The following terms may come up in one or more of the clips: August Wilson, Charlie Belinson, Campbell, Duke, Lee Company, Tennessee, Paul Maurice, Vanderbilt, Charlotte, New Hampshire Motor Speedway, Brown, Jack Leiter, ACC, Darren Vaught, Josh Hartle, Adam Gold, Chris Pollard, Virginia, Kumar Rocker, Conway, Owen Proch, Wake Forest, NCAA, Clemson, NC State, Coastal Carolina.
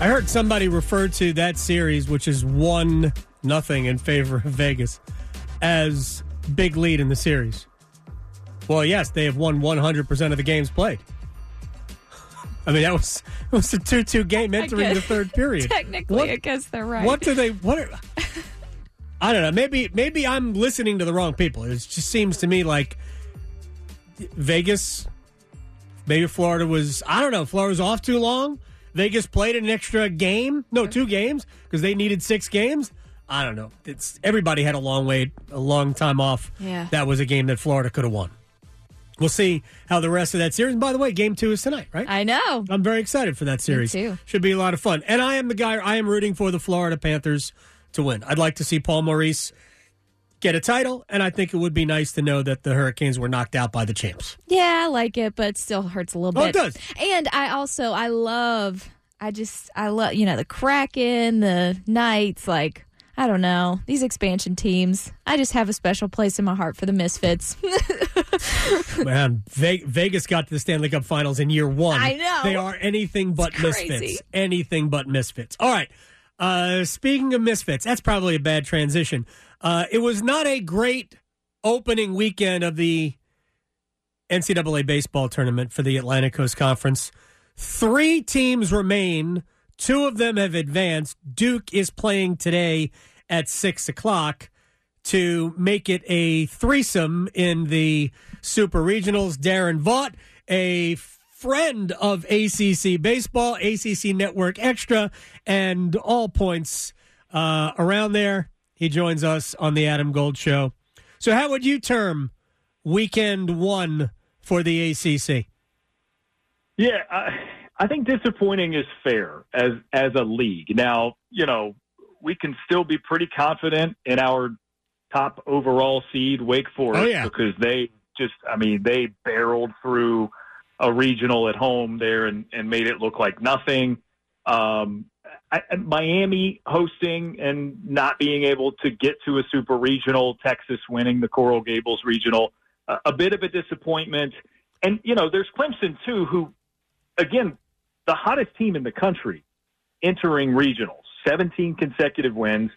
I heard somebody refer to that series, which is 1-0 in favor of Vegas, as big lead in the series. Well, yes, they have won 100% of the games played. I mean, it was a 2-2 game entering the third period. Technically, I guess they're right. I don't know. Maybe I'm listening to the wrong people. It just seems to me like Vegas, maybe Florida was, I don't know, Florida was off too long. Vegas played an extra game. No, 2 games because they needed 6 games. I don't know. Everybody had a long time off. Yeah. That was a game that Florida could have won. We'll see how the rest of that series. And by the way, game 2 is tonight, right? I know. I'm very excited for that series. Me too. Should be a lot of fun. And I am rooting for the Florida Panthers to win. I'd like to see Paul Maurice get a title, and I think it would be nice to know that the Hurricanes were knocked out by the champs. Yeah, I like it, but it still hurts a little bit. Oh, it does. And I love, you know, the Kraken, the Knights, like, I don't know, these expansion teams. I just have a special place in my heart for the Misfits. Man, Vegas got to the Stanley Cup Finals in year 1. I know. They are anything but Misfits. Anything but Misfits. All right. Speaking of Misfits, that's probably a bad transition. It was not a great opening weekend of the NCAA baseball tournament for the Atlantic Coast Conference. 3 teams remain. 2 of them have advanced. Duke is playing today at 6 o'clock to make it a threesome in the Super Regionals. Darren Vaught, a friend of ACC Baseball, ACC Network Extra, and all points around there. He joins us on the Adam Gold Show. So how would you term weekend 1 for the ACC? Yeah, I think disappointing is fair as a league. Now, you know, we can still be pretty confident in our top overall seed, Wake Forest, because they just, I mean, they barreled through a regional at home there and made it look like nothing. Miami hosting and not being able to get to a super regional, Texas winning the Coral Gables regional, a bit of a disappointment. And, you know, there's Clemson, too, who, again, the hottest team in the country entering regionals, 17 consecutive wins.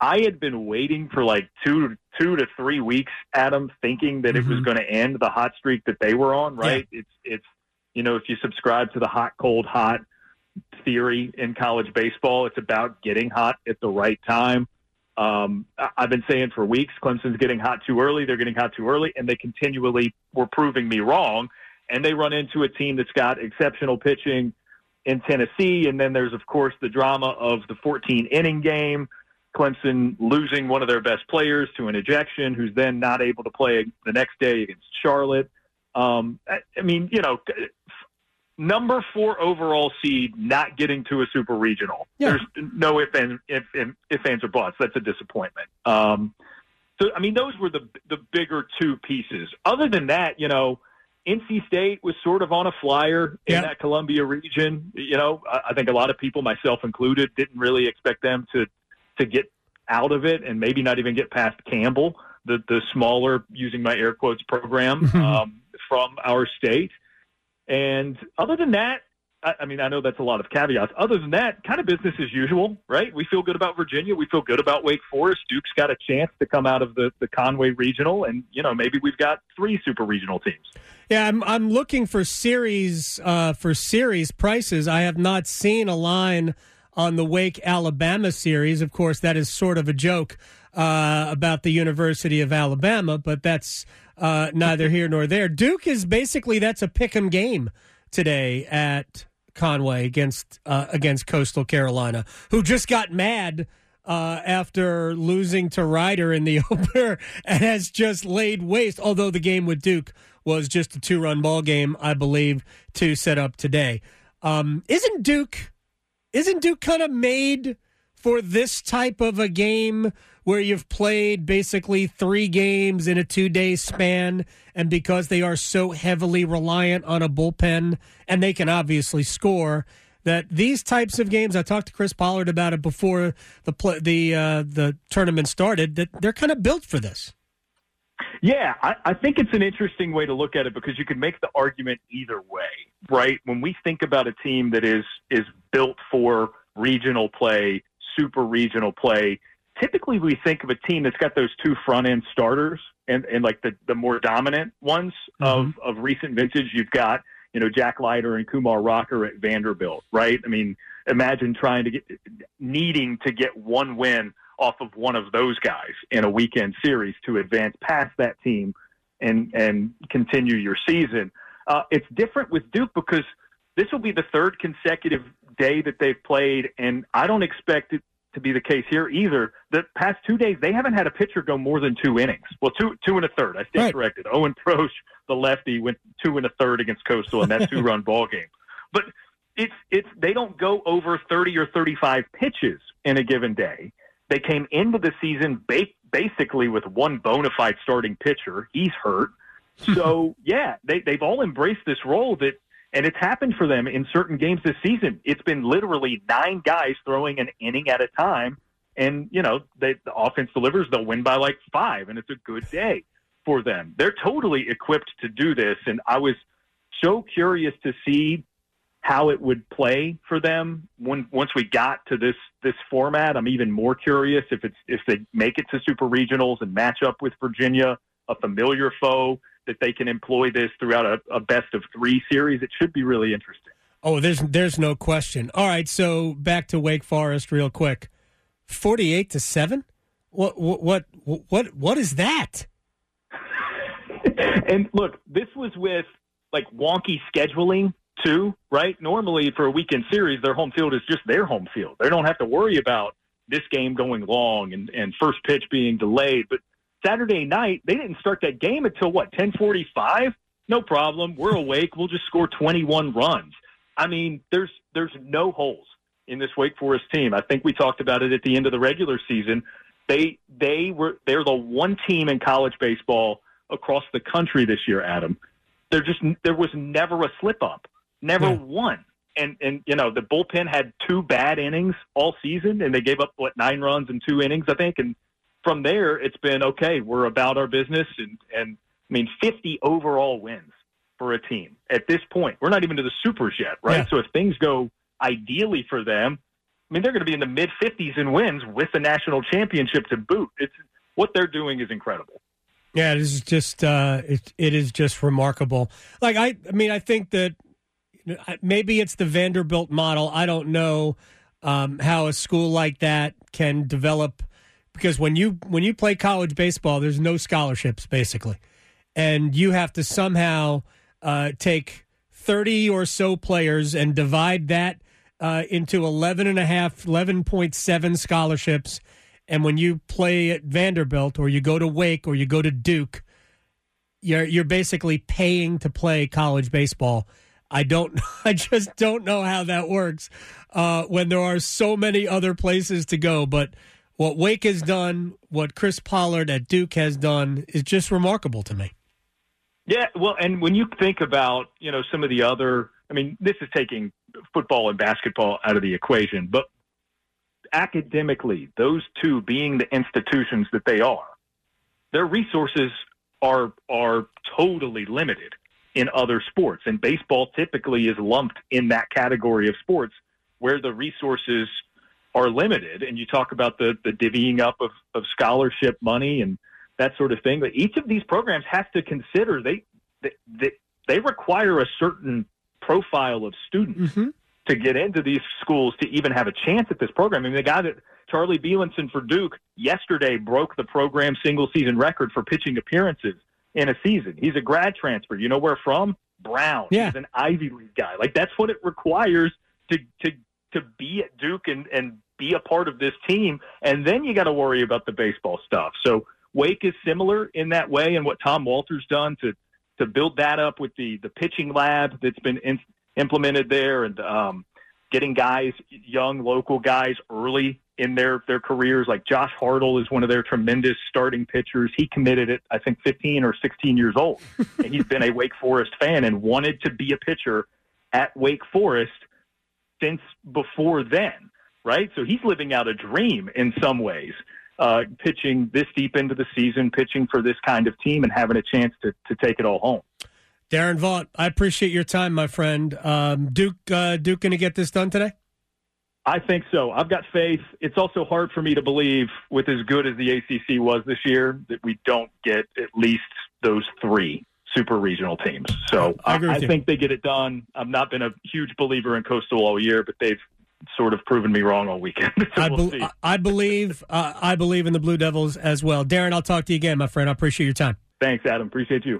I had been waiting for like two to 3 weeks, Adam, thinking that it was going to end the hot streak that they were on, right? Yeah. It's you know, if you subscribe to the hot, cold, hot theory in college baseball, it's about getting hot at the right time. I've been saying for weeks, Clemson's getting hot too early. They're getting hot too early, and they continually were proving me wrong. And they run into a team that's got exceptional pitching in Tennessee. And then there's, of course, the drama of the 14-inning game, Clemson losing one of their best players to an ejection, who's then not able to play the next day against Charlotte. I mean, you know, number 4 overall seed not getting to a super regional. Yeah. There's no ifs, ands, or buts. That's a disappointment. So, I mean, those were the bigger 2 pieces. Other than that, you know, NC State was sort of on a flyer in that Columbia region. You know, I think a lot of people, myself included, didn't really expect them to get out of it and maybe not even get past Campbell, the smaller, using my air quotes, program from our state. And other than that, I mean, I know that's a lot of caveats. Other than that, kind of business as usual, right? We feel good about Virginia. We feel good about Wake Forest. Duke's got a chance to come out of the Conway regional, and, you know, maybe we've got 3 super regional teams. Yeah, I'm looking for series prices. I have not seen a line on the Wake Alabama series. Of course, that is sort of a joke about the University of Alabama, but that's neither here nor there. Duke is basically, that's a pick'em game today at Conway against Coastal Carolina, who just got mad after losing to Ryder in the opener and has just laid waste, although the game with Duke was just a 2-run ball game, I believe, to set up today. Isn't Duke kind of made for this type of a game where you've played basically 3 games in a 2-day span, and because they are so heavily reliant on a bullpen and they can obviously score, that these types of games, I talked to Chris Pollard about it before the tournament started, that they're kind of built for this? Yeah, I think it's an interesting way to look at it because you can make the argument either way, right? When we think about a team that is built for regional play, super regional play, typically we think of a team that's got those two front-end starters and like the more dominant ones of recent vintage. You've got, you know, Jack Leiter and Kumar Rocker at Vanderbilt, right? I mean, imagine needing to get one win off of one of those guys in a weekend series to advance past that team and continue your season. It's different with Duke because this will be the third consecutive day that they've played, and I don't expect it to be the case here either. The past 2 days, they haven't had a pitcher go more than two innings. Well, two and a third. I stand corrected. Owen Proch, the lefty, went 2 1/3 against Coastal in that 2-run ball game. But it's they don't go over 30 or 35 pitches in a given day. They came into the season basically with one bona fide starting pitcher. He's hurt. So, yeah, they've all embraced this role that, and it's happened for them in certain games this season. It's been literally 9 guys throwing an inning at a time. And, you know, the offense delivers. They'll win by like 5, and it's a good day for them. They're totally equipped to do this. And I was so curious to see how it would play for them once we got to this format. I'm even more curious if they make it to super regionals and match up with Virginia, a familiar foe, that they can employ this throughout a best-of-3 series. It should be really interesting. Oh, there's no question. All right, so back to Wake Forest real quick. 48-7. What is that? And look, this was with like wonky scheduling too, right? Normally for a weekend series, their home field is just their home field. They don't have to worry about this game going long and first pitch being delayed. But Saturday night, they didn't start that game until, 10:45? No problem. We're awake. We'll just score 21 runs. I mean, there's no holes in this Wake Forest team. I think we talked about it at the end of the regular season. They're the one team in college baseball across the country this year, Adam. There was never a slip-up. Never one. And you know, the bullpen had 2 bad innings all season, and they gave up, 9 runs in 2 innings, I think. And from there, it's been, okay, we're about our business. And I mean, 50 overall wins for a team at this point. We're not even to the Supers yet, right? Yeah. So if things go ideally for them, I mean, they're going to be in the mid-50s in wins with the national championship to boot. It's what they're doing is incredible. Yeah, it is just, it is just remarkable. Like, I mean, I think that, maybe it's the Vanderbilt model. I don't know how a school like that can develop, because when you play college baseball, there's no scholarships basically, and you have to somehow take 30 or so players and divide that into 11.7 scholarships. And when you play at Vanderbilt or you go to Wake or you go to Duke, you're basically paying to play college baseball. I just don't know how that works when there are so many other places to go. But what Wake has done, what Chris Pollard at Duke has done, is just remarkable to me. Yeah, well, and when you think about, some of the other, I mean, this is taking football and basketball out of the equation, but academically, those two being the institutions that they are, their resources are totally limited in other sports, and baseball typically is lumped in that category of sports where the resources are limited. And you talk about the divvying up of scholarship money and that sort of thing, but each of these programs has to consider they require a certain profile of students to get into these schools to even have a chance at this program. I mean, the guy that Charlie Belinson for Duke yesterday broke the program single season record for pitching appearances in a season. He's a grad transfer. You know where from? Brown. Yeah. He's an Ivy League guy. Like, that's what it requires to be at Duke and be a part of this team. And then you got to worry about the baseball stuff. So Wake is similar in that way, and what Tom Walter's done to build that up with the pitching lab that's been implemented there, and getting guys, young local guys, early in their careers. Like Josh Hartle is one of their tremendous starting pitchers. He committed at, I think, 15 or 16 years old. And he's been a Wake Forest fan and wanted to be a pitcher at Wake Forest since before then, right? So he's living out a dream in some ways. pitching this deep into the season, pitching for this kind of team, and having a chance to take it all home. Darren Vaught, I appreciate your time, my friend. Duke going to get this done today? I think so. I've got faith. It's also hard for me to believe, with as good as the ACC was this year, that we don't get at least those three super regional teams. So I think they get it done. I've not been a huge believer in Coastal all year, but they've sort of proven me wrong all weekend. So we'll see. I believe in the Blue Devils as well. Darren, I'll talk to you again, my friend. I appreciate your time. Thanks, Adam. Appreciate you.